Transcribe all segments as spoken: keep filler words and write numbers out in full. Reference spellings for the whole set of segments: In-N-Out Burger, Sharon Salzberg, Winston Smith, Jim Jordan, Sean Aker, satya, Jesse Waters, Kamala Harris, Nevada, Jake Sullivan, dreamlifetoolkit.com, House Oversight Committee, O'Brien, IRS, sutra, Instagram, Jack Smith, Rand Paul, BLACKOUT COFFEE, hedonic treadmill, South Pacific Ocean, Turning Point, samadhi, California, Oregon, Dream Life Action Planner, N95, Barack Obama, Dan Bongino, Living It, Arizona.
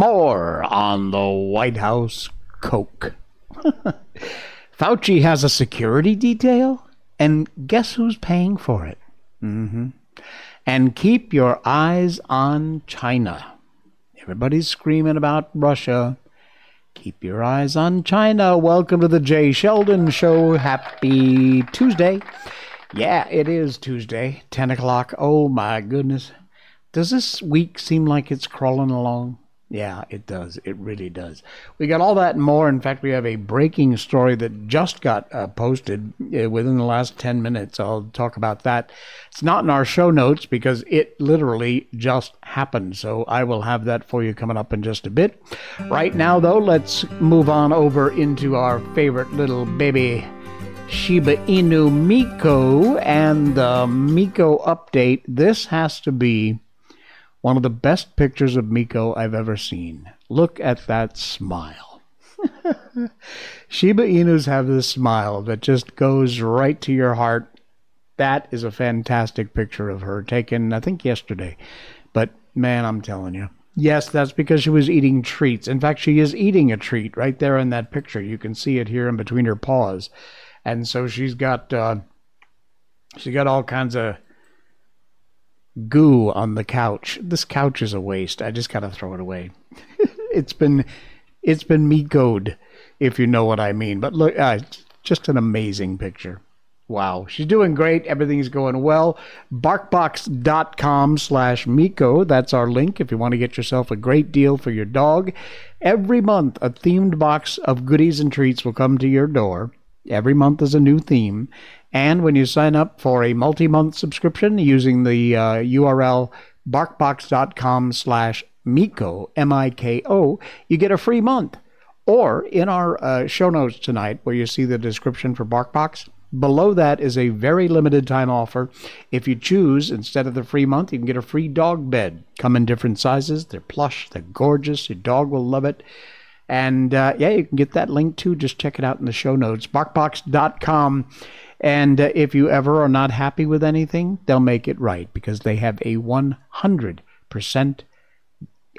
more on the White House Coke. Fauci has a security detail, and guess who's paying for it? Mm-hmm. And keep your eyes on China. Everybody's screaming about Russia. Keep your eyes on China. Welcome to the Jay Sheldon Show. Happy Tuesday. Yeah, it is Tuesday, ten o'clock. Oh, my goodness. Does this week seem like it's crawling along? Yeah, it does. It really does. We got all that and more. In fact, we have a breaking story that just got uh, posted uh, within the last ten minutes. I'll talk about that. It's not in our show notes because it literally just happened. So I will have that for you coming up in just a bit. Right now, though, let's move on over into our favorite little baby, Shiba Inu Miko, and the Miko update. This has to be one of the best pictures of Miko I've ever seen. Look at that smile. Shiba Inus have this smile that just goes right to your heart. That is a fantastic picture of her, taken, I think, yesterday. But, man, I'm telling you. Yes, that's because she was eating treats. In fact, she is eating a treat right there in that picture. You can see it here in between her paws. And so she's got, uh, she got all kinds of goo on the couch. This couch is a waste. I just gotta throw it away. it's been it's been Miko'd, if you know what I mean. But look, uh, just an amazing picture. Wow, she's doing great. Everything's going well. BarkBox.com slash Miko. That's our link if you want to get yourself a great deal for your dog. Every month, a themed box of goodies and treats will come to your door. Every month is a new theme. And when you sign up for a multi-month subscription using the uh, U R L barkbox.com slash Miko, M I K O, you get a free month. Or in our uh, show notes tonight, where you see the description for BarkBox, below that is a very limited time offer. If you choose, instead of the free month, you can get a free dog bed. Come in different sizes. They're plush. They're gorgeous. Your dog will love it. And uh, yeah, you can get that link too. Just check it out in the show notes, barkbox dot com. And uh, if you ever are not happy with anything, they'll make it right because they have a one hundred percent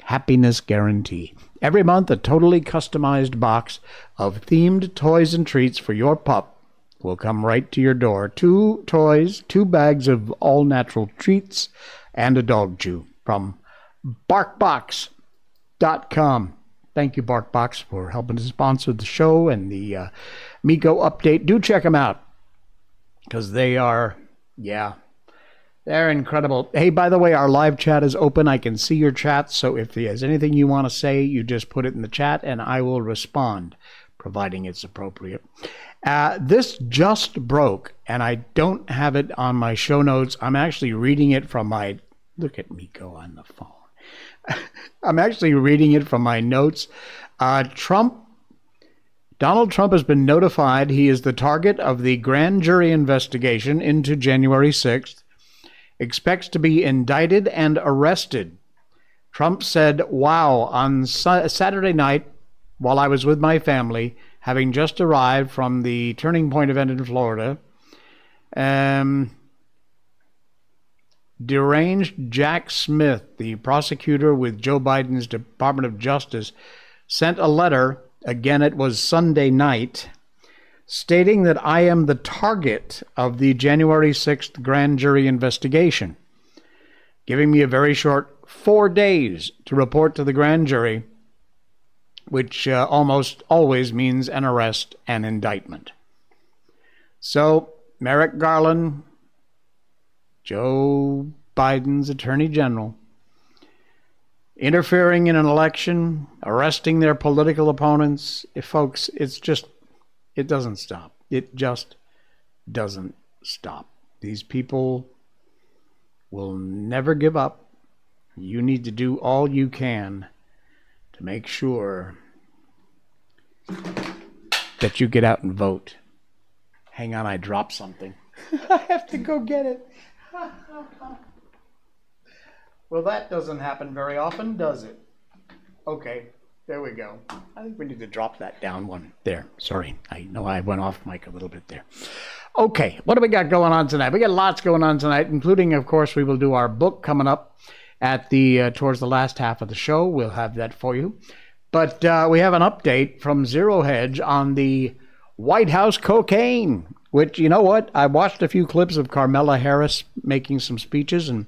happiness guarantee. Every month, a totally customized box of themed toys and treats for your pup will come right to your door. Two toys, two bags of all-natural treats, and a dog chew from barkbox dot com. Thank you, BarkBox, for helping to sponsor the show and the uh, Miko update. Do check them out because they are, yeah, they're incredible. Hey, by the way, our live chat is open. I can see your chat, so if there's anything you want to say, you just put it in the chat, and I will respond, providing it's appropriate. Uh, this just broke, and I don't have it on my show notes. I'm actually reading it from my, look at Miko on the phone. I'm actually reading it from my notes. Uh, Trump, Donald Trump has been notified he is the target of the grand jury investigation into January sixth, expects to be indicted and arrested. Trump said, wow, on su- Saturday night, while I was with my family, having just arrived from the Turning Point event in Florida, um... deranged Jack Smith, the prosecutor with Joe Biden's Department of Justice, sent a letter, again it was Sunday night, stating that I am the target of the January sixth grand jury investigation, giving me a very short four days to report to the grand jury, which uh, almost always means an arrest and indictment. So, Merrick Garland, Joe Biden's attorney general, interfering in an election, arresting their political opponents. If folks, it's just, it doesn't stop. It just doesn't stop. These people will never give up. You need to do all you can to make sure that you get out and vote. Hang on, I dropped something. I have to go get it. Well, that doesn't happen very often, does it? Okay, there we go. I think we need to drop that down one there. Sorry, I know I went off mic a little bit there. Okay, what do we got going on tonight? We got lots going on tonight, including, of course, we will do our book coming up. at the uh, towards the last half of the show. We'll have that for you. But uh, we have an update from Zero Hedge on the White House cocaine, which, you know what? I watched a few clips of Kamala Harris making some speeches, and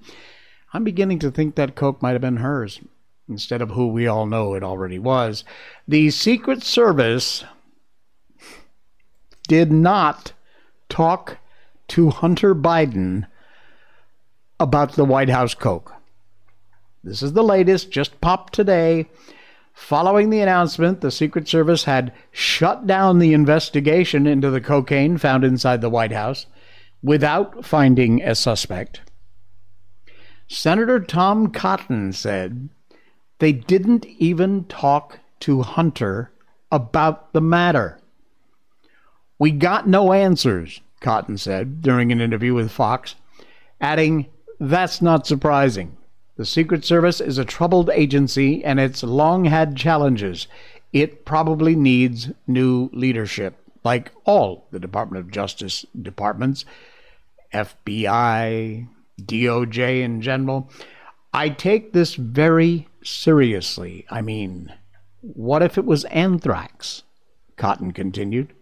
I'm beginning to think that coke might have been hers instead of who we all know it already was. The Secret Service did not talk to Hunter Biden about the White House coke. This is the latest, just popped today. Following the announcement, the Secret Service had shut down the investigation into the cocaine found inside the White House without finding a suspect. Senator Tom Cotton said they didn't even talk to Hunter about the matter. We got no answers, Cotton said during an interview with Fox, adding, that's not surprising. The Secret Service is a troubled agency, and it's long had challenges. It probably needs new leadership, like all the Department of Justice departments, F B I, D O J in general. I take this very seriously. I mean, what if it was anthrax? Cotton continued.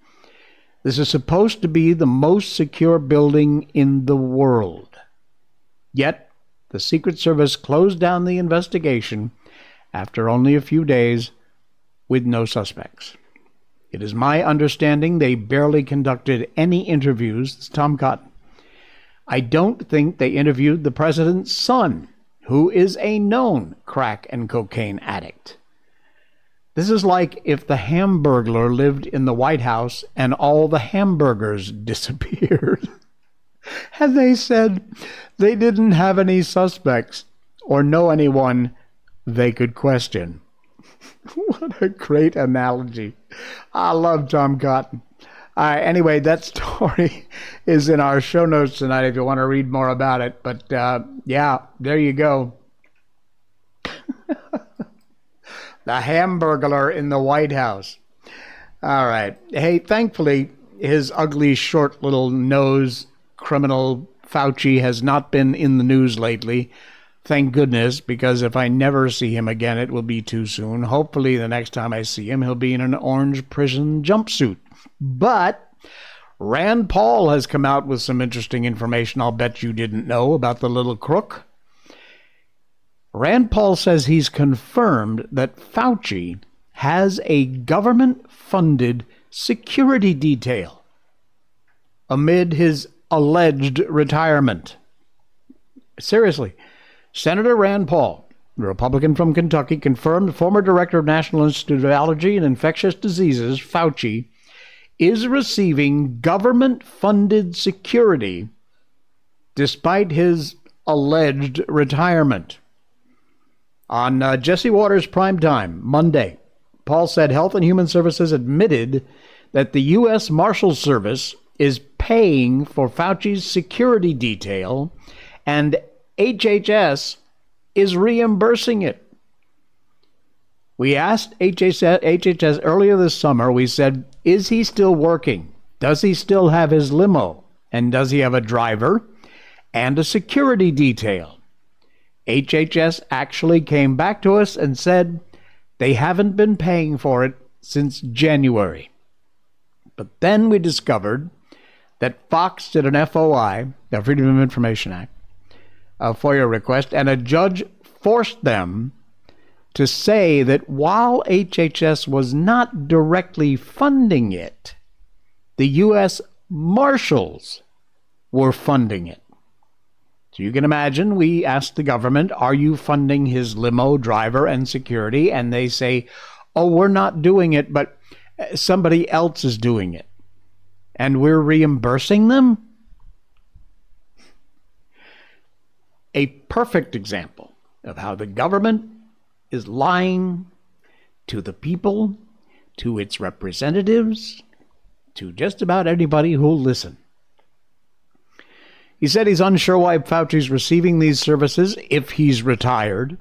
This is supposed to be the most secure building in the world. Yet, the Secret Service closed down the investigation after only a few days with no suspects. It is my understanding they barely conducted any interviews. It's Tom Cotton. I don't think they interviewed the president's son, who is a known crack and cocaine addict. This is like if the Hamburglar lived in the White House and all the hamburgers disappeared. And they said they didn't have any suspects or know anyone they could question. What a great analogy. I love Tom Cotton. Uh, anyway, that story is in our show notes tonight if you want to read more about it. But uh, yeah, there you go. The Hamburglar in the White House. All right. Hey, thankfully, his ugly, short little nose criminal Fauci has not been in the news lately. Thank goodness, because if I never see him again, it will be too soon. Hopefully the next time I see him, he'll be in an orange prison jumpsuit. But Rand Paul has come out with some interesting information I'll bet you didn't know about the little crook. Rand Paul says he's confirmed that Fauci has a government-funded security detail amid his alleged retirement. Seriously, Senator Rand Paul, a Republican from Kentucky, confirmed former director of National Institute of Allergy and Infectious Diseases, Fauci, is receiving government-funded security despite his alleged retirement. On uh, Jesse Waters' Primetime, Monday, Paul said Health and Human Services admitted that the U S Marshals Service is paying for Fauci's security detail, and H H S is reimbursing it. We asked H H S earlier this summer, we said, is he still working? Does he still have his limo? And does he have a driver and a security detail? H H S actually came back to us and said they haven't been paying for it since January. But then we discovered that Fox did an F O I, the Freedom of Information Act, a FOIA request, and a judge forced them to say that while H H S was not directly funding it, the U S Marshals were funding it. So you can imagine, we asked the government, are you funding his limo, driver, and security? And they say, oh, we're not doing it, but somebody else is doing it. And we're reimbursing them? A perfect example of how the government is lying to the people, to its representatives, to just about anybody who'll listen. He said he's unsure why Fauci's receiving these services if he's retired.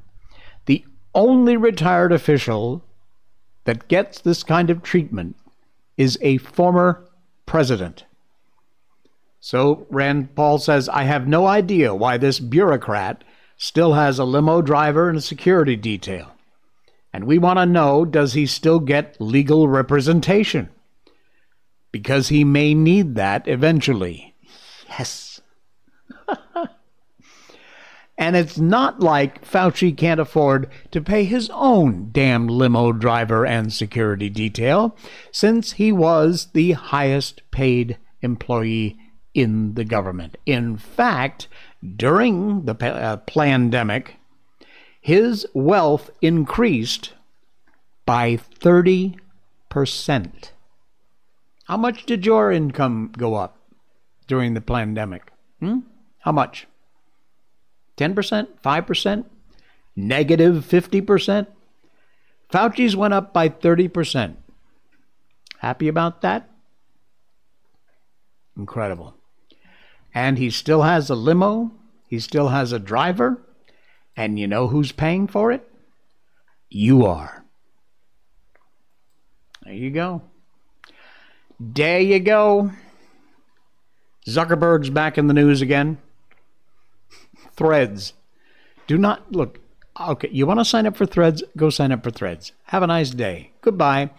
The only retired official that gets this kind of treatment is a former president. So Rand Paul says, I have no idea why this bureaucrat still has a limo driver and a security detail. And we want to know, does he still get legal representation? Because he may need that eventually. Yes. And it's not like Fauci can't afford to pay his own damn limo driver and security detail, since he was the highest paid employee in the government. In fact, during the uh, pandemic, his wealth increased by thirty percent. How much did your income go up during the pandemic? Hmm? How much? ten percent? five percent? Negative fifty percent? Fauci's went up by thirty percent. Happy about that? Incredible. And he still has a limo. He still has a driver. And you know who's paying for it? You are. There you go. There you go. Zuckerberg's back in the news again. Threads. Do not, look, okay, you want to sign up for Threads? Go sign up for Threads. Have a nice day. Goodbye.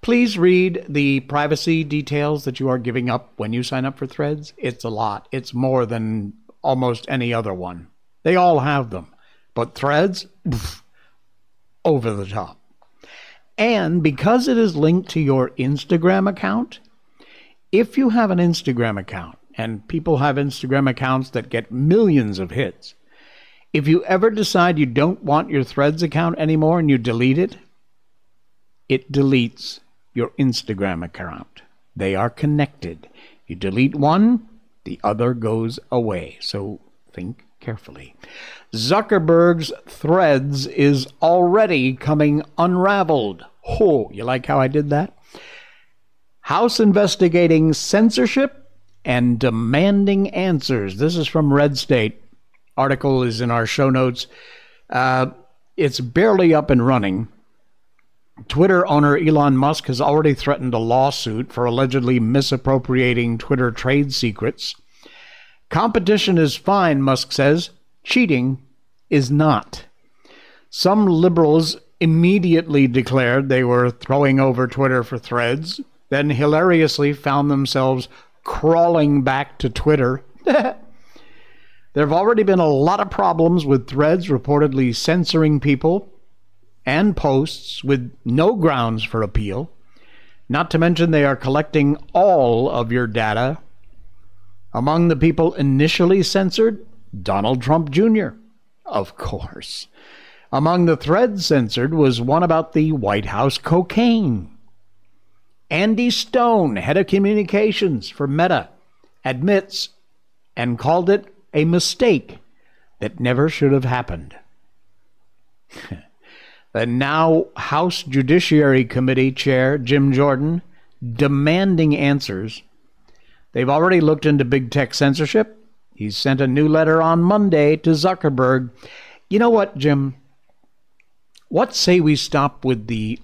Please read the privacy details that you are giving up when you sign up for Threads. It's a lot. It's more than almost any other one. They all have them. But Threads, pff, over the top. And because it is linked to your Instagram account, if you have an Instagram account, and people have Instagram accounts that get millions of hits, if you ever decide you don't want your Threads account anymore and you delete it, it deletes your Instagram account. They are connected. You delete one, the other goes away. So think carefully. Zuckerberg's Threads is already coming unraveled. Oh, you like how I did that? House investigating censorship and demanding answers. This is from Red State. Article is in our show notes. Uh, it's barely up and running. Twitter owner Elon Musk has already threatened a lawsuit for allegedly misappropriating Twitter trade secrets. Competition is fine, Musk says. Cheating is not. Some liberals immediately declared they were throwing over Twitter for Threads, then hilariously found themselves crawling back to Twitter. There have already been a lot of problems with Threads reportedly censoring people and posts with no grounds for appeal. Not to mention they are collecting all of your data. Among the people initially censored, Donald Trump Junior, of course. Among the threads censored was one about the White House cocaine. Andy Stone, head of communications for Meta, admits and called it a mistake that never should have happened. The now House Judiciary Committee Chair, Jim Jordan, demanding answers. They've already looked into big tech censorship. He sent a new letter on Monday to Zuckerberg. You know what, Jim? What say we stop with the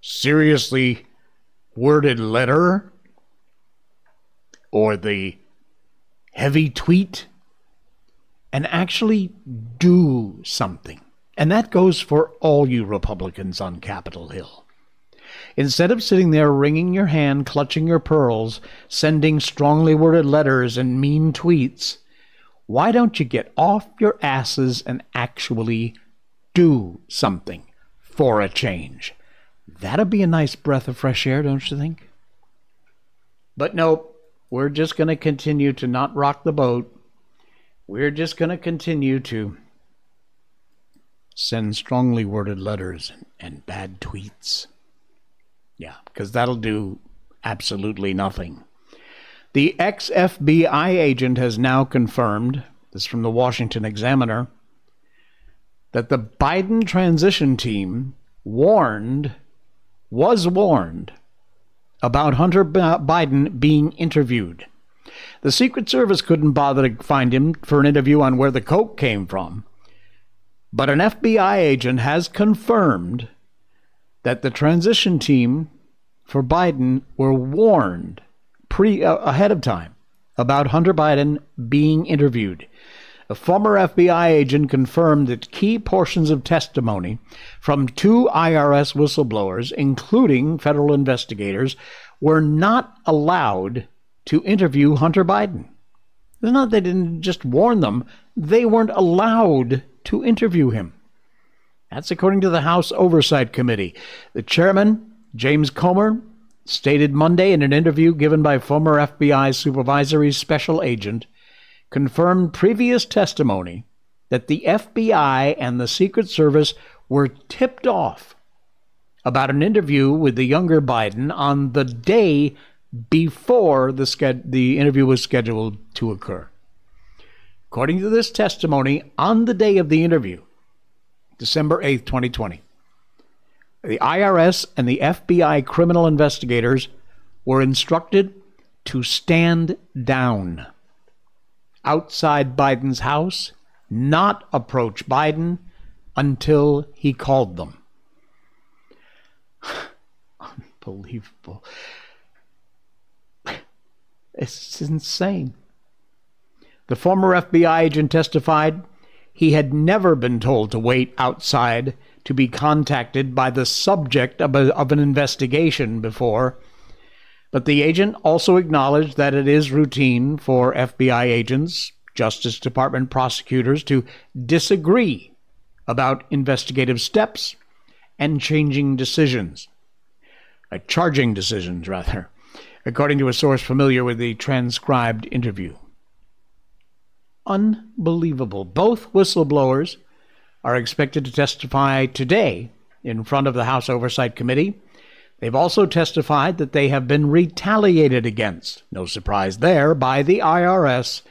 seriously worded letter or the heavy tweet and actually do something? And that goes for all you Republicans on Capitol Hill. Instead of sitting there wringing your hand, clutching your pearls, sending strongly worded letters and mean tweets, why don't you get off your asses and actually do something for a change? That'd be a nice breath of fresh air, don't you think? But nope, we're just going to continue to not rock the boat. We're just going to continue to send strongly worded letters and, and bad tweets. Yeah, because that'll do absolutely nothing. The ex-F B I agent has now confirmed, this is from the Washington Examiner, that the Biden transition team warned, was warned, about Hunter Biden being interviewed. The Secret Service couldn't bother to find him for an interview on where the coke came from. But an F B I agent has confirmed that the transition team for Biden were warned pre uh, ahead of time about Hunter Biden being interviewed. the former F B I agent confirmed that key portions of testimony from two I R S whistleblowers, including federal investigators, were not allowed to interview Hunter Biden. It's not they didn't just warn them, they weren't allowed to interview him. That's according to the House Oversight Committee. The chairman, James Comer, stated Monday in an interview given by former F B I supervisory special agent, confirmed previous testimony that the F B I and the Secret Service were tipped off about an interview with the younger Biden on the day before the, sched- the interview was scheduled to occur. According to this testimony, on the day of the interview, December eighth, twenty twenty, the I R S and the F B I criminal investigators were instructed to stand down outside Biden's house, not approach Biden until he called them. Unbelievable. It's insane. The former F B I agent testified he had never been told to wait outside to be contacted by the subject of, a, of an investigation before, but the agent also acknowledged that it is routine for F B I agents, Justice Department prosecutors, to disagree about investigative steps and changing decisions, uh, charging decisions, rather, according to a source familiar with the transcribed interview. Unbelievable. Both whistleblowers are expected to testify today in front of the House Oversight Committee. They've also testified that they have been retaliated against, no surprise there, by the I R S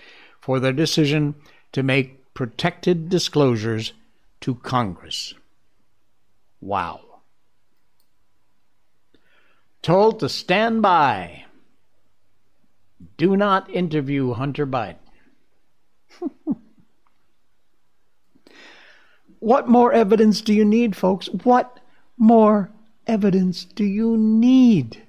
for their decision to make protected disclosures to Congress. Wow. Told to stand by. Do not interview Hunter Biden. What more evidence do you need, folks? What more evidence do you need?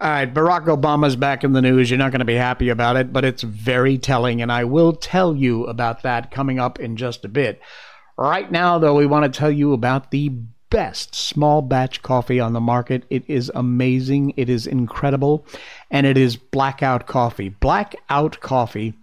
All right, Barack Obama's back in the news. You're not going to be happy about it, but it's very telling, and I will tell you about that coming up in just a bit. Right now, though, we want to tell you about the best small batch coffee on the market. It is amazing. It is incredible. And it is Blackout Coffee. Blackout Coffee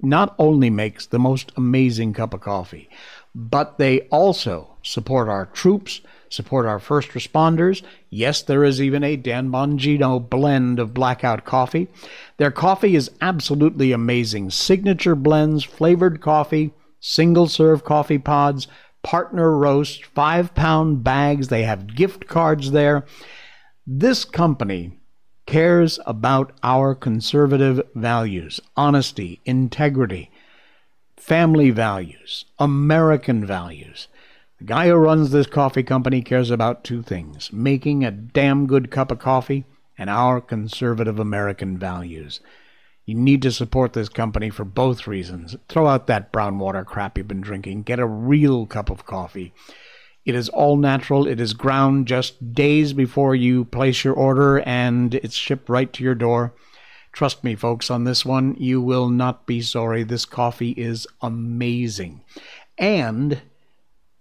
not only makes the most amazing cup of coffee, but they also support our troops, support our first responders. Yes, there is even a Dan Bongino blend of Blackout Coffee. Their coffee is absolutely amazing. Signature blends, flavored coffee, single-serve coffee pods, partner roast, five-pound bags. They have gift cards there. This company cares about our conservative values, honesty, integrity, family values, American values. The guy who runs this coffee company cares about two things: making a damn good cup of coffee and our conservative American values. You need to support this company for both reasons. Throw out that brown water crap you've been drinking. Get a real cup of coffee. It is all natural. It is ground just days before you place your order, and it's shipped right to your door. Trust me, folks, on this one, you will not be sorry. This coffee is amazing. And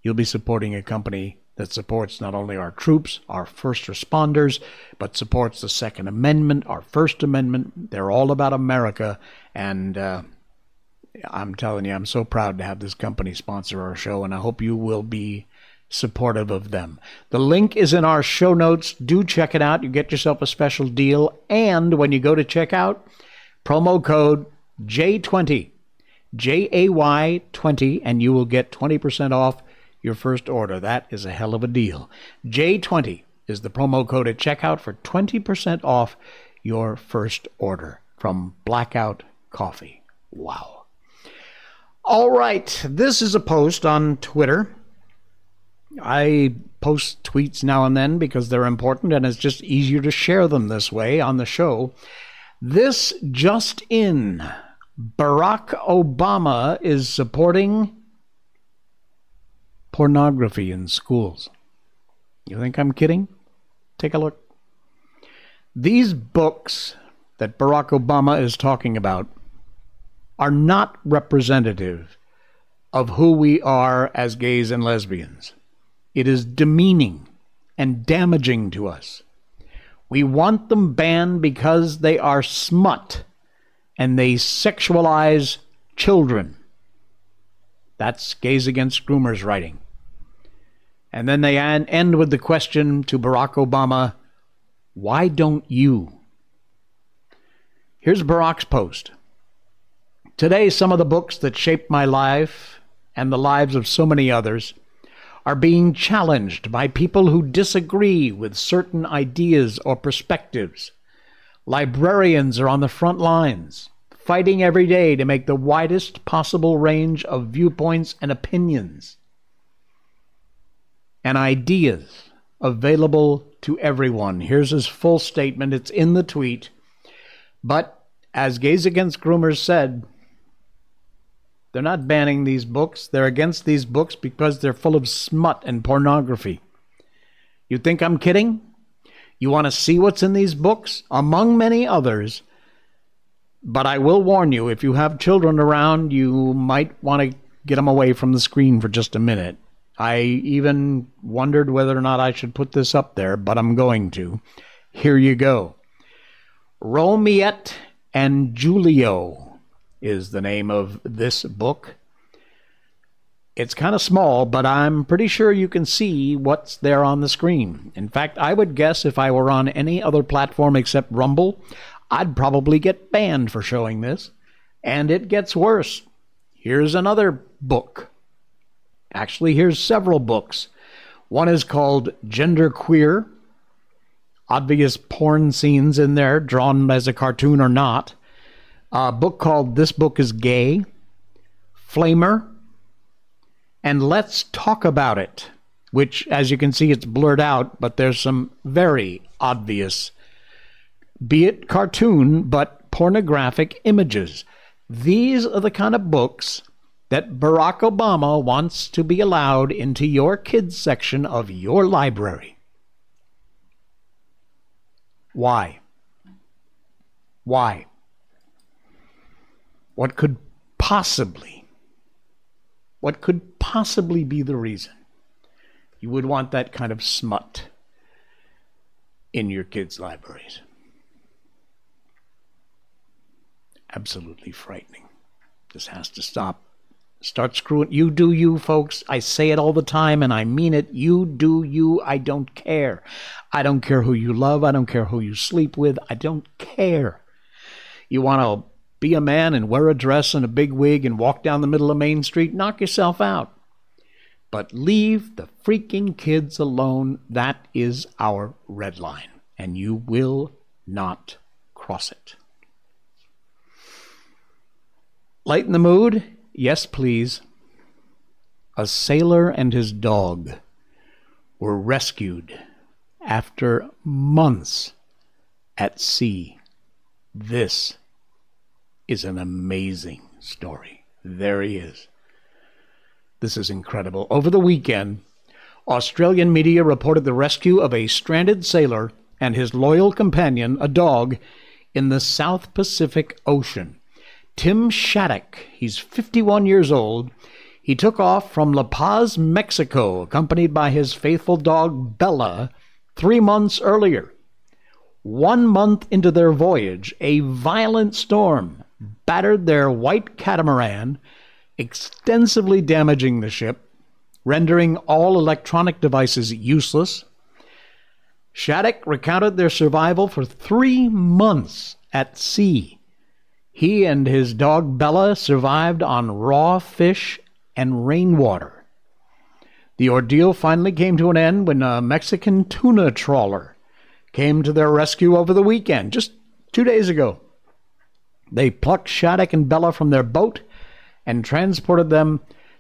you'll be supporting a company that supports not only our troops, our first responders, but supports the Second Amendment, our First Amendment. They're all about America, and uh, I'm telling you, I'm so proud to have this company sponsor our show, and I hope you will be supportive of them. The link is in our show notes. Do check it out. You get yourself a special deal, and when you go to checkout, promo code J twenty, J A Y twenty, and you will get twenty percent off your first order. That is a hell of a deal. J twenty is the promo code at checkout for twenty percent off your first order from Blackout Coffee. Wow. All right. This is a post on Twitter. I post tweets now and then because they're important, and it's just easier to share them this way on the show. This just in: Barack Obama is supporting pornography in schools. You think I'm kidding? Take a look. These books that Barack Obama is talking about are not representative of who we are as gays and lesbians. It is demeaning and damaging to us. We want them banned because they are smut and they sexualize children. That's Gays Against Groomers writing. And then they end with the question to Barack Obama, why don't you? Here's Barack's post. Today, some of the books that shaped my life and the lives of so many others are being challenged by people who disagree with certain ideas or perspectives. Librarians are on the front lines, fighting every day to make the widest possible range of viewpoints and opinions and ideas available to everyone. Here's his full statement. It's in the tweet. But as Gays Against Groomers said, they're not banning these books. They're against these books because they're full of smut and pornography. You think I'm kidding? You want to see what's in these books? Among many others. But I will warn you, if you have children around, you might want to get them away from the screen for just a minute. I even wondered whether or not I should put this up there, but I'm going to. Here you go. Romeot and Julio is the name of this book. It's kind of small, but I'm pretty sure you can see what's there on the screen. In fact, I would guess if I were on any other platform except Rumble, I'd probably get banned for showing this. And it gets worse. Here's another book. Actually, here's several books. One is called Gender Queer. Obvious porn scenes in there, drawn as a cartoon or not. A book called This Book is Gay, Flamer, and Let's Talk About It, which, as you can see, it's blurred out, but there's some very obvious, be it cartoon, but pornographic images. These are the kind of books that Barack Obama wants to be allowed into your kids' section of your library. Why? Why? What could possibly, what could possibly be the reason you would want that kind of smut in your kids' libraries? Absolutely frightening. This has to stop. Start screwing. You do you, folks. I say it all the time, and I mean it. You do you. I don't care. I don't care who you love. I don't care who you sleep with. I don't care. You want to be a man and wear a dress and a big wig and walk down the middle of Main Street? Knock yourself out. But leave the freaking kids alone. That is our red line, and you will not cross it. Lighten the mood. Yes, please. A sailor and his dog were rescued after months at sea. This is an amazing story. There he is. This is incredible. Over the weekend, Australian media reported the rescue of a stranded sailor and his loyal companion, a dog, in the South Pacific Ocean. Tim Shaddock, he's fifty-one years old. He took off from La Paz, Mexico, accompanied by his faithful dog, Bella, three months earlier. One month into their voyage, a violent storm battered their white catamaran, extensively damaging the ship, rendering all electronic devices useless. Shaddock recounted their survival for three months at sea. He and his dog Bella survived on raw fish and rainwater. The ordeal finally came to an end when a Mexican tuna trawler came to their rescue over the weekend, just two days ago. They plucked Shaddock and Bella from their boat and transported them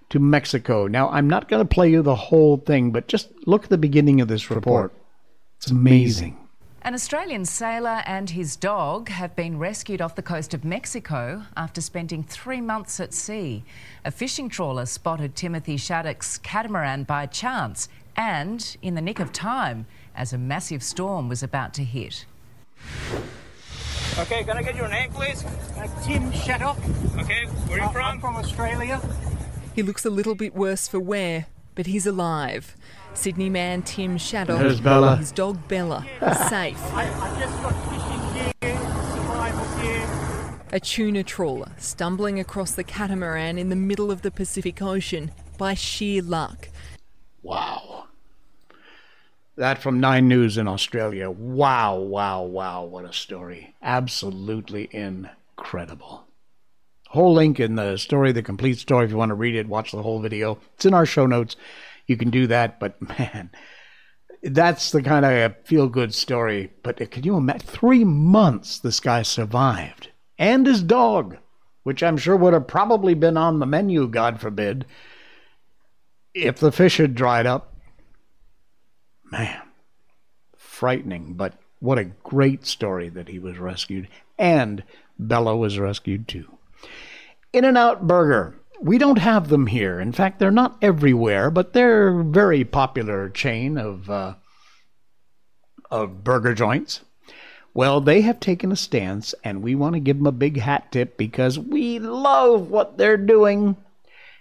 to Mexico. Now, I'm not going to play you the whole thing, but just look at the beginning of this report. It's amazing. An Australian sailor and his dog have been rescued off the coast of Mexico after spending three months at sea. A fishing trawler spotted Timothy Shaddock's catamaran by chance and in the nick of time as a massive storm was about to hit. Okay, can I get your name, please? Uh, Tim Shaddock. Okay, where are you uh, from? I'm from Australia. He looks a little bit worse for wear, but he's alive. Sydney man Tim Shaddock and his dog Bella are safe. I, I just got fishing gear, survival gear. A tuna trawler stumbling across the catamaran in the middle of the Pacific Ocean by sheer luck. Wow. That from Nine News in Australia. Wow, wow, wow, what a story. Absolutely incredible. Whole link in the story, the complete story, if you want to read it, watch the whole video. It's in our show notes. You can do that, but man, that's the kind of feel-good story. But can you imagine? Three months this guy survived, and his dog, which I'm sure would have probably been on the menu, God forbid, if the fish had dried up. Man, frightening, but what a great story that he was rescued, and Bella was rescued too. In-N-Out Burger. We don't have them here. In fact, they're not everywhere, but they're a very popular chain of uh, of burger joints. Well, they have taken a stance, and we want to give them a big hat tip because we love what they're doing.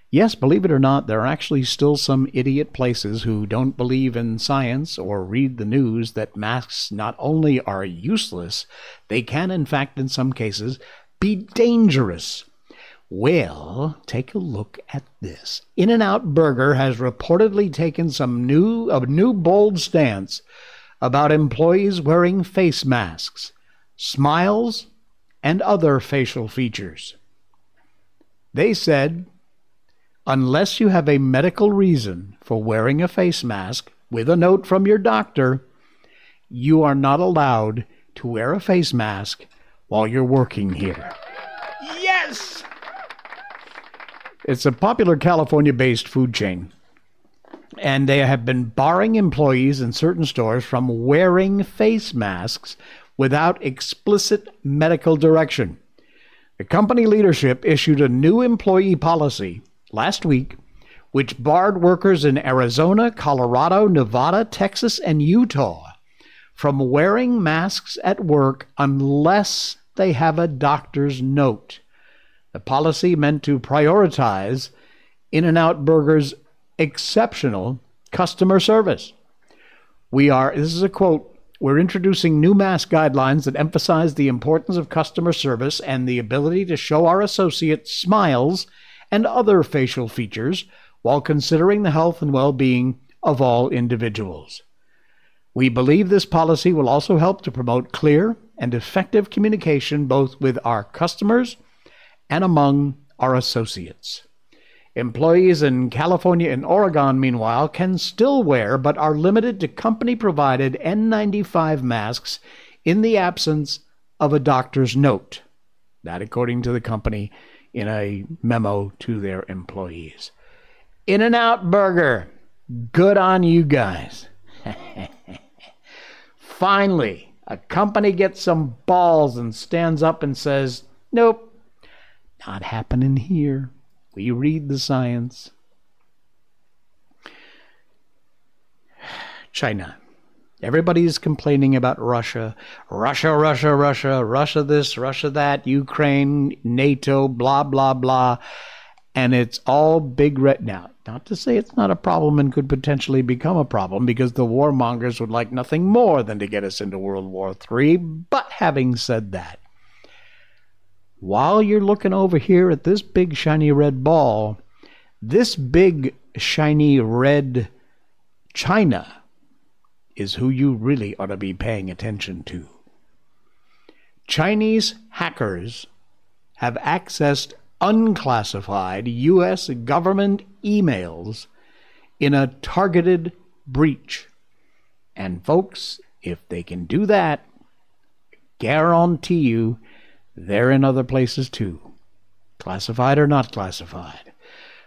Yes, believe it or not, there are actually still some idiot places who don't believe in science or read the news that masks not only are useless, they can, in fact, in some cases, be dangerous. Well, take a look at this. In-N-Out Burger has reportedly taken some new, a new bold stance about employees wearing face masks, smiles, and other facial features. They said, unless you have a medical reason for wearing a face mask with a note from your doctor, you are not allowed to wear a face mask while you're working here. Yes! It's a popular California-based food chain, and they have been barring employees in certain stores from wearing face masks without explicit medical direction. The company leadership issued a new employee policy last week, which barred workers in Arizona, Colorado, Nevada, Texas, and Utah from wearing masks at work unless they have a doctor's note. The policy meant to prioritize In-N-Out Burger's exceptional customer service. We are, this is a quote, we're introducing new mask guidelines that emphasize the importance of customer service and the ability to show our associates smiles and other facial features while considering the health and well-being of all individuals. We believe this policy will also help to promote clear and effective communication both with our customers and among our associates. Employees in California and Oregon, meanwhile, can still wear but are limited to company-provided N ninety-five masks in the absence of a doctor's note. That, according to the company, in a memo to their employees. In-N-Out Burger, good on you guys. Finally, a company gets some balls and stands up and says, nope, not happening here. We read the science. China. Everybody's complaining about Russia. Russia, Russia, Russia, Russia this, Russia that, Ukraine, NATO, blah, blah, blah. And it's all big red. Now, not to say it's not a problem and could potentially become a problem because the warmongers would like nothing more than to get us into World War Three. But having said that, while you're looking over here at this big shiny red ball, this big shiny red China is who you really ought to be paying attention to. Chinese hackers have accessed unclassified U S government emails in a targeted breach. And folks, if they can do that, guarantee you they're in other places too, classified or not classified.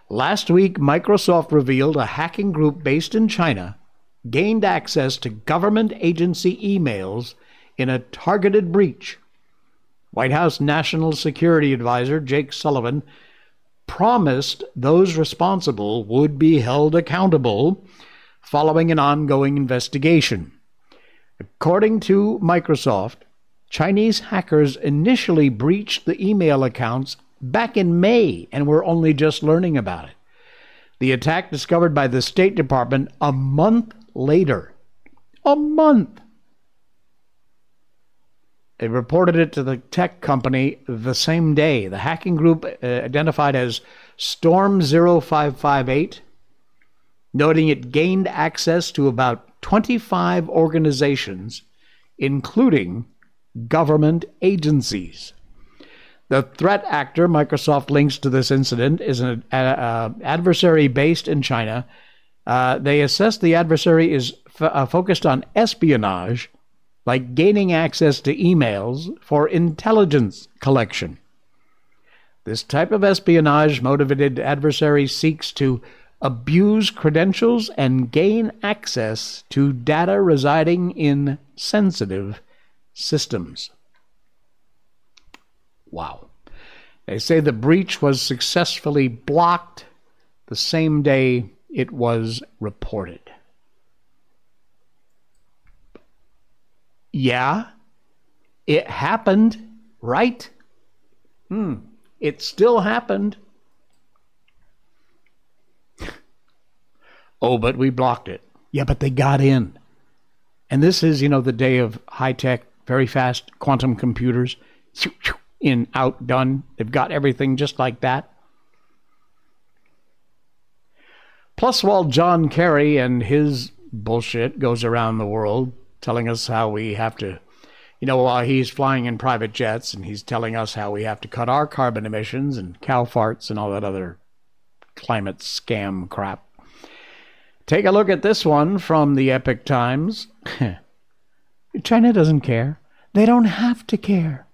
Last week, Microsoft revealed a hacking group based in China gained access to government agency emails in a targeted breach. White House National Security Advisor Jake Sullivan promised those responsible would be held accountable following an ongoing investigation. According to Microsoft, Chinese hackers initially breached the email accounts back in May, and we're only just learning about it. The attack discovered by the State Department a month later. A month! They reported it to the tech company the same day. The hacking group uh, identified as Storm zero five five eight, noting it gained access to about twenty-five organizations, including government agencies. The threat actor Microsoft links to this incident is an uh, adversary based in China. Uh, they assess the adversary is f- uh, focused on espionage, like gaining access to emails for intelligence collection. This type of espionage-motivated adversary seeks to abuse credentials and gain access to data residing in sensitive systems. Wow. They say the breach was successfully blocked the same day it was reported. Yeah, it happened, right? Hmm, it still happened. Oh, but we blocked it. Yeah, but they got in. And this is, you know, the day of high-tech, very fast quantum computers. In, out, done. They've got everything just like that. Plus, while John Kerry and his bullshit goes around the world, telling us how we have to, you know, while he's flying in private jets and he's telling us how we have to cut our carbon emissions and cow farts and all that other climate scam crap. Take a look at this one from the Epic Times. China doesn't care. They don't have to care.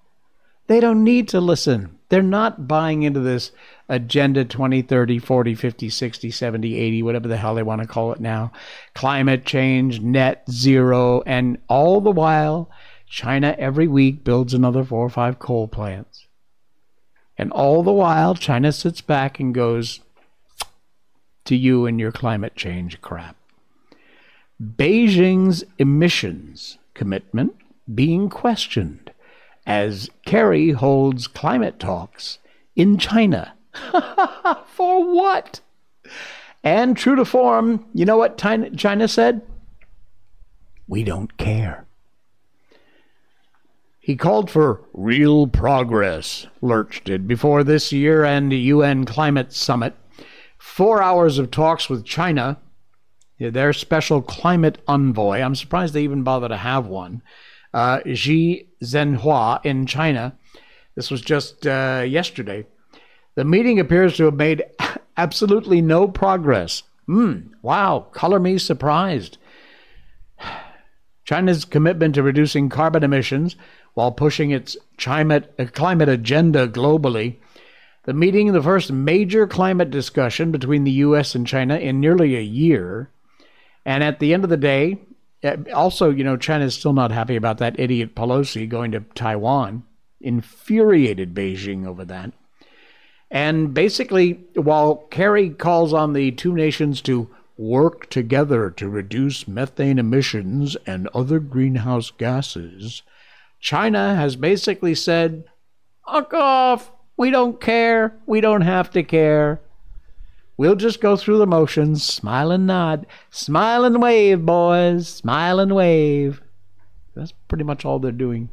They don't need to listen. They're not buying into this Agenda twenty thirty, forty, fifty, sixty, seventy, eighty, whatever the hell they want to call it now. Climate change, net zero, and all the while, China every week builds another four or five coal plants. And all the while, China sits back and goes to you and your climate change crap. Beijing's emissions commitment being questioned as Kerry holds climate talks in China. For what? And true to form, you know what China said? We don't care. He called for real progress, Lurch did, before this year-end U N climate summit. Four hours of talks with China, their special climate envoy. I'm surprised they even bother to have one. Uh, Xi Zhenhua in China. This was just uh, yesterday. The meeting appears to have made absolutely no progress. Mm, wow, color me surprised. China's commitment to reducing carbon emissions while pushing its climate, uh, climate agenda globally. The meeting, the first major climate discussion between the U S and China in nearly a year. And at the end of the day, also, you know, China is still not happy about that idiot Pelosi going to Taiwan. Infuriated Beijing over that. And basically, while Kerry calls on the two nations to work together to reduce methane emissions and other greenhouse gases, China has basically said, fuck off, we don't care, we don't have to care. We'll just go through the motions, smile and nod, smile and wave, boys, smile and wave. That's pretty much all they're doing.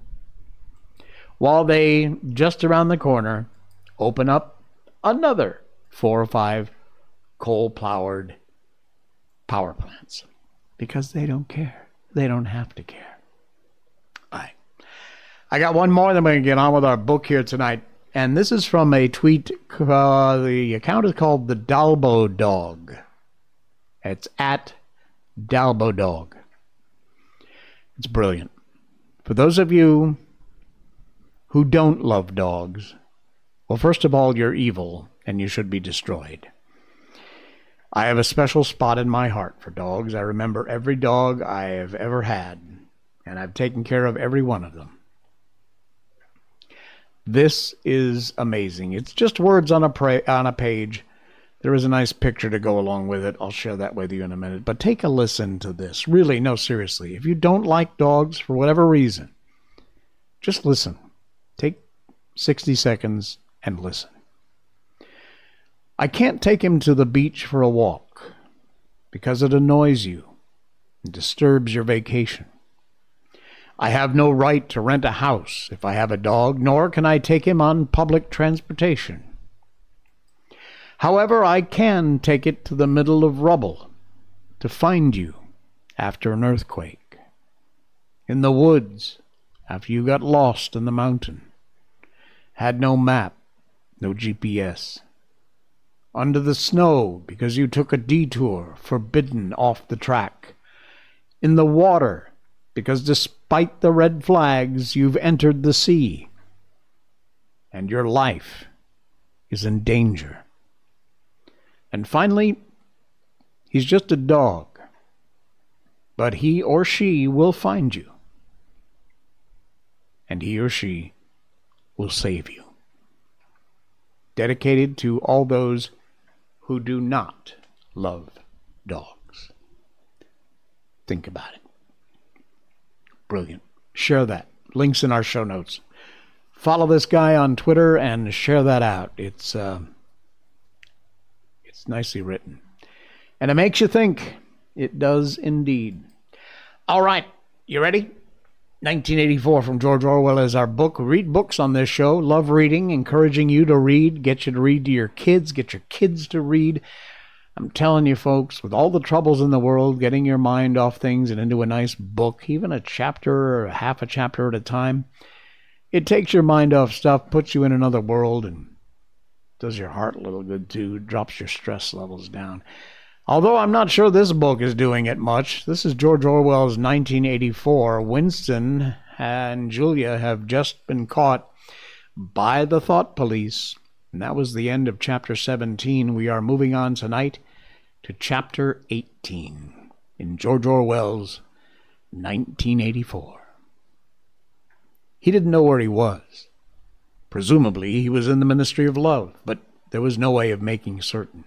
While they, just around the corner, open up another four or five coal-powered power plants. Because they don't care. They don't have to care. All right. I got one more, then we're going to get on with our book here tonight. And this is from a tweet. Uh, the account is called The Dalbo Dog. It's at Dalbo Dog. It's brilliant. For those of you who don't love dogs, well, first of all, you're evil and you should be destroyed. I have a special spot in my heart for dogs. I remember every dog I have ever had, and I've taken care of every one of them. This is amazing. It's just words on a pra- on a page. There is a nice picture to go along with it. I'll share that with you in a minute. But take a listen to this. Really, no, seriously. If you don't like dogs for whatever reason, Just listen. Take sixty seconds and listen. I can't take him to the beach for a walk because it annoys you and disturbs your vacation. I have no right to rent a house if I have a dog, nor can I take him on public transportation. However, I can take it to the middle of rubble to find you after an earthquake, in the woods after you got lost in the mountain, had no map, no G P S, under the snow because you took a detour forbidden off the track, in the water because despite the red flags you've entered the sea, and your life is in danger. And finally, he's just a dog, but he or she will find you, and he or she will save you. Dedicated to all those who do not love dogs. Think about it. Brilliant. Share that. Links in our show notes. Follow this guy on Twitter and share that out. It's, uh, It's nicely written. And it makes you think. It does indeed. All right. You ready? nineteen eighty-four from George Orwell is our book. We read books on this show. Love reading. Encouraging you to read. Get you to read to your kids. Get your kids to read. I'm telling you, folks, with all the troubles in the world, getting your mind off things and into a nice book, even a chapter or half a chapter at a time, it takes your mind off stuff, puts you in another world, and does your heart a little good too, drops your stress levels down. Although I'm not sure this book is doing it much. This is George Orwell's nineteen eighty-four. Winston and Julia have just been caught by the thought police. And that was the end of chapter seventeen. We are moving on tonight to chapter eighteen in George Orwell's nineteen eighty-four. He didn't know where he was. Presumably, he was in the Ministry of Love, but there was no way of making certain.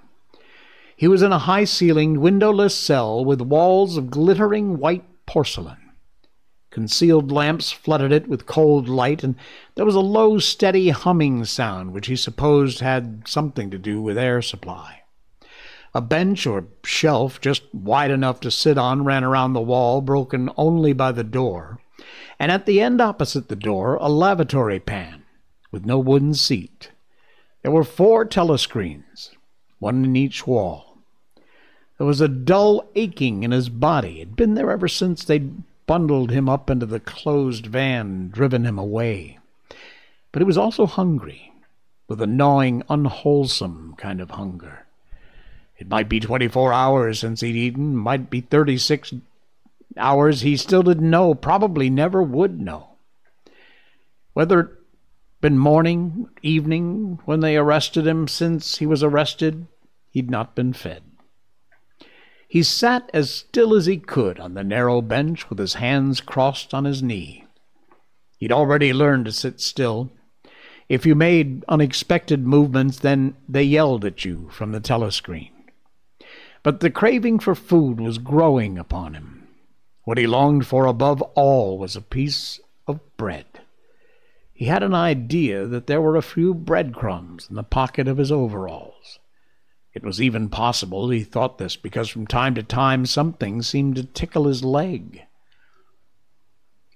He was in a high-ceilinged, windowless cell with walls of glittering white porcelain. Concealed lamps flooded it with cold light, and there was a low, steady humming sound, which he supposed had something to do with air supply. A bench or shelf just wide enough to sit on ran around the wall, broken only by the door, and at the end opposite the door, a lavatory pan with no wooden seat. There were four telescreens, one in each wall. There was a dull aching in his body. It had been there ever since they'd bundled him up into the closed van and driven him away. But he was also hungry, with a gnawing, unwholesome kind of hunger. It might be twenty-four hours since he'd eaten, might be thirty-six hours. He still didn't know, probably never would know. Whether been morning, evening, when they arrested him, since he was arrested, he'd not been fed. He sat as still as he could on the narrow bench with his hands crossed on his knee. He'd already learned to sit still. If you made unexpected movements, then they yelled at you from the telescreen. But the craving for food was growing upon him. What he longed for above all was a piece of bread. He had an idea that there were a few breadcrumbs in the pocket of his overalls. It was even possible he thought this because from time to time something seemed to tickle his leg.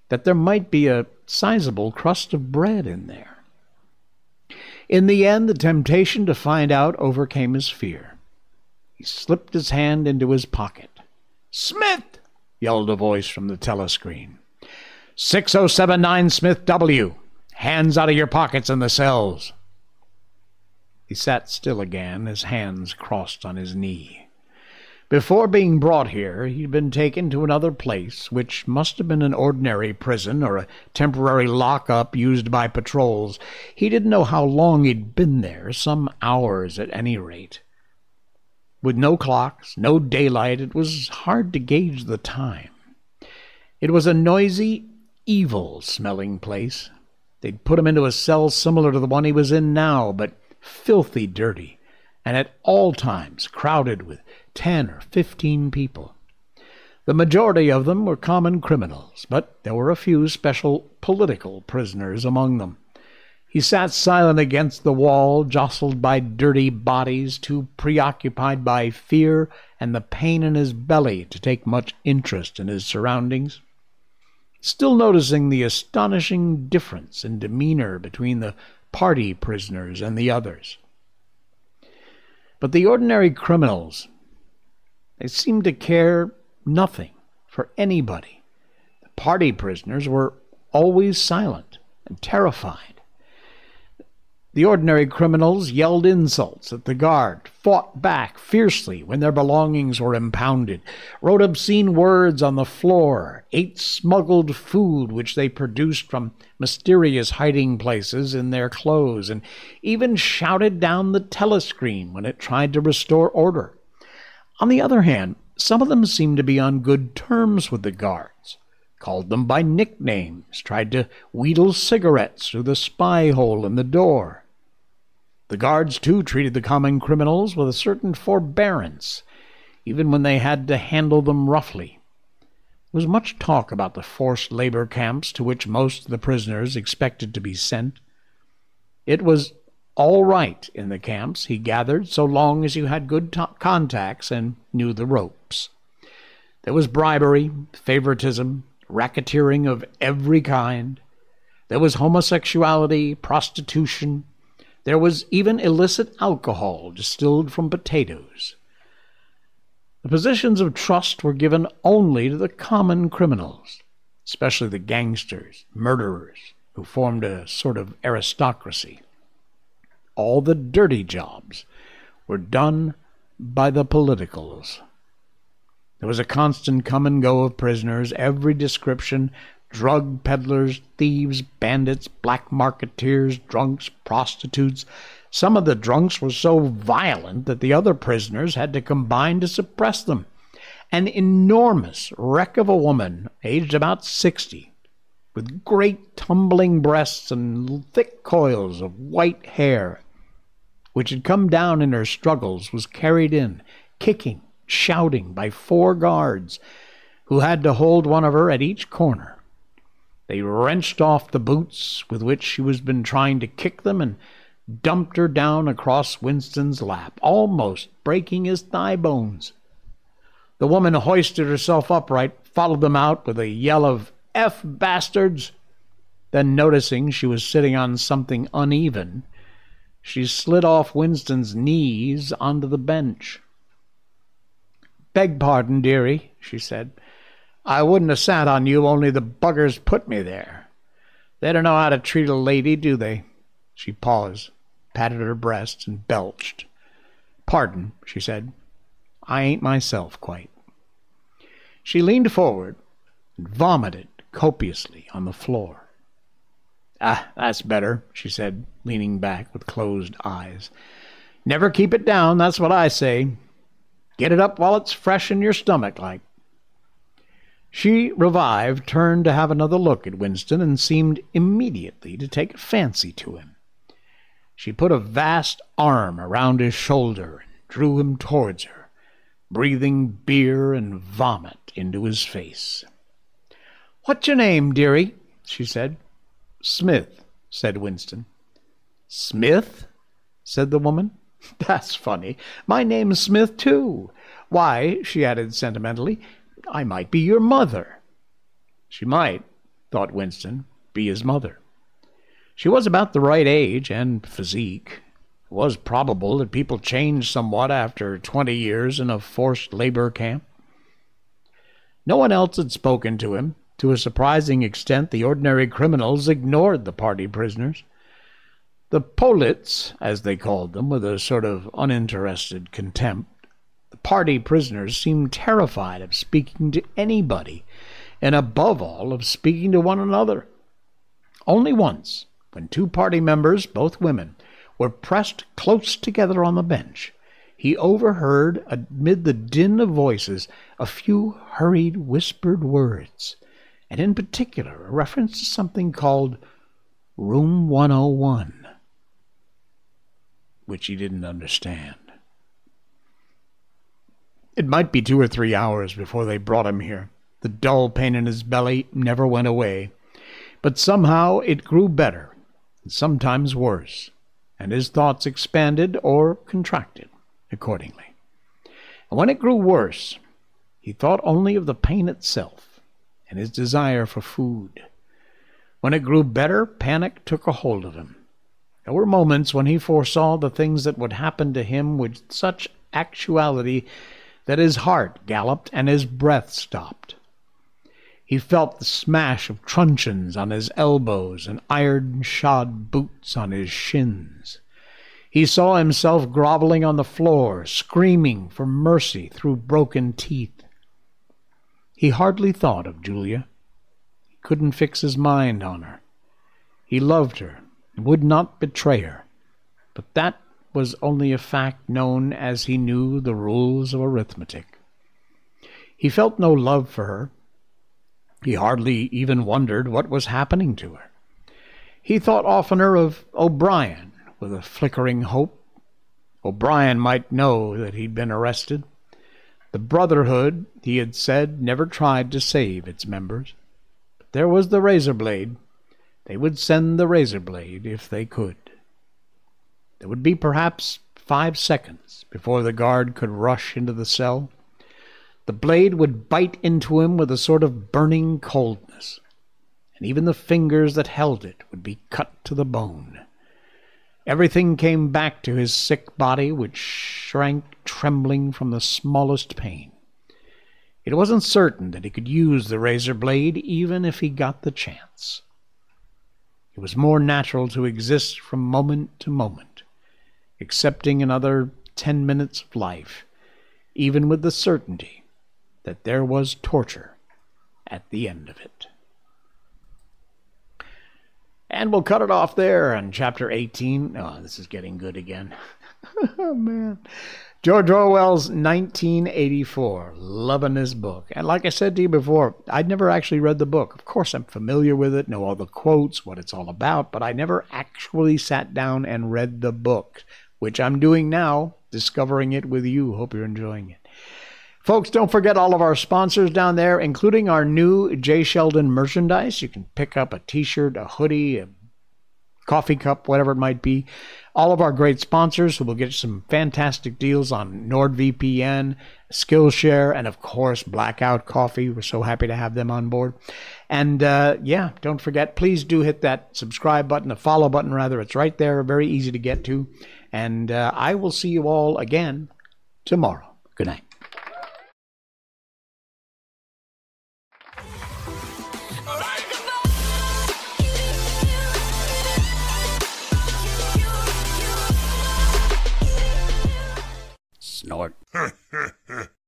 That there might be a sizable crust of bread in there. In the end, the temptation to find out overcame his fear. He slipped his hand into his pocket. "Smith!" yelled a voice from the telescreen. six oh seven nine Smith W. Hands out of your pockets in the cells." He sat still again, his hands crossed on his knee. Before being brought here, he'd been taken to another place, which must have been an ordinary prison or a temporary lock-up used by patrols. He didn't know how long he'd been there, some hours at any rate. With no clocks, no daylight, it was hard to gauge the time. It was a noisy, evil-smelling place. They'd put him into a cell similar to the one he was in now, but filthy dirty, and at all times crowded with ten or fifteen people. The majority of them were common criminals, but there were a few special political prisoners among them. He sat silent against the wall, jostled by dirty bodies, too preoccupied by fear and the pain in his belly to take much interest in his surroundings. Still noticing the astonishing difference in demeanor between the party prisoners and the others. But the ordinary criminals, they seemed to care nothing for anybody. The party prisoners were always silent and terrified. The ordinary criminals yelled insults at the guard, fought back fiercely when their belongings were impounded, wrote obscene words on the floor, ate smuggled food which they produced from mysterious hiding places in their clothes, and even shouted down the telescreen when it tried to restore order. On the other hand, some of them seemed to be on good terms with the guards, called them by nicknames, tried to wheedle cigarettes through the spy hole in the door. The guards, too, treated the common criminals with a certain forbearance, even when they had to handle them roughly. There was much talk about the forced labor camps to which most of the prisoners expected to be sent. It was all right in the camps, he gathered, so long as you had good to- contacts and knew the ropes. There was bribery, favoritism, racketeering of every kind. There was homosexuality, prostitution. There was even illicit alcohol distilled from potatoes. The positions of trust were given only to the common criminals, especially the gangsters, murderers, who formed a sort of aristocracy. All the dirty jobs were done by the politicals. There was a constant come-and-go of prisoners, every description, drug peddlers, thieves, bandits, black marketeers, drunks, prostitutes. Some of the drunks were so violent that the other prisoners had to combine to suppress them. An enormous wreck of a woman, aged about sixty, with great tumbling breasts and thick coils of white hair, which had come down in her struggles, was carried in, kicking, shouting by four guards who had to hold one of her at each corner. They wrenched off the boots with which she was been trying to kick them and dumped her down across Winston's lap, almost breaking his thigh bones. The woman hoisted herself upright, followed them out with a yell of "F bastards!" Then, noticing she was sitting on something uneven, she slid off Winston's knees onto the bench. "Beg pardon, dearie," she said. "I wouldn't have sat on you, only the buggers put me there. They don't know how to treat a lady, do they?" She paused, patted her breast, and belched. "Pardon," she said. "I ain't myself quite." She leaned forward and vomited copiously on the floor. "Ah, that's better," she said, leaning back with closed eyes. "Never keep it down, that's what I say. Get it up while it's fresh in your stomach, like." She revived, turned to have another look at Winston, and seemed immediately to take a fancy to him. She put a vast arm around his shoulder and drew him towards her, breathing beer and vomit into his face. "What's your name, dearie?" she said. "Smith," said Winston. "Smith?" said the woman. "That's funny. My name's Smith, too. Why," she added sentimentally, "I might be your mother." She might, thought Winston, be his mother. She was about the right age and physique. It was probable that people changed somewhat after twenty years in a forced labor camp. No one else had spoken to him. To a surprising extent, the ordinary criminals ignored the party prisoners. The polits, as they called them, with a sort of uninterested contempt. The party prisoners seemed terrified of speaking to anybody, and above all of speaking to one another. Only once, when two party members, both women, were pressed close together on the bench, he overheard, amid the din of voices, a few hurried whispered words, and in particular a reference to something called Room one oh one. Which he didn't understand. It might be two or three hours before they brought him here. The dull pain in his belly never went away. But somehow it grew better, and sometimes worse, and his thoughts expanded or contracted accordingly. And when it grew worse, he thought only of the pain itself and his desire for food. When it grew better, panic took a hold of him. There were moments when he foresaw the things that would happen to him with such actuality that his heart galloped and his breath stopped. He felt the smash of truncheons on his elbows and iron-shod boots on his shins. He saw himself groveling on the floor, screaming for mercy through broken teeth. He hardly thought of Julia. He couldn't fix his mind on her. He loved her and would not betray her, but that was only a fact known as he knew the rules of arithmetic. He felt no love for her. He hardly even wondered what was happening to her. He thought oftener of O'Brien with a flickering hope. O'Brien might know that he'd been arrested. The Brotherhood, he had said, never tried to save its members. But there was the razor blade. They would send the razor blade if they could. There would be perhaps five seconds before the guard could rush into the cell. The blade would bite into him with a sort of burning coldness, and even the fingers that held it would be cut to the bone. Everything came back to his sick body, which shrank trembling from the smallest pain. It wasn't certain that he could use the razor blade, even if he got the chance. It was more natural to exist from moment to moment, accepting another ten minutes of life, even with the certainty that there was torture at the end of it. And we'll cut it off there on chapter eighteen. Oh, this is getting good again. Oh, man. George Orwell's nineteen eighty-four. Loving this book. And like I said to you before, I'd never actually read the book. Of course, I'm familiar with it, know all the quotes, what it's all about, but I never actually sat down and read the book, which I'm doing now, discovering it with you. Hope you're enjoying it. Folks, don't forget all of our sponsors down there, including our new Jay Sheldon merchandise. You can pick up a t-shirt, a hoodie, a coffee cup, whatever it might be. All of our great sponsors who will get some fantastic deals on NordVPN, Skillshare, and of course, Blackout Coffee. We're so happy to have them on board. And uh, yeah, don't forget, please do hit that subscribe button, the follow button rather. It's right there, very easy to get to. And uh, I will see you all again tomorrow. Good night. Snort.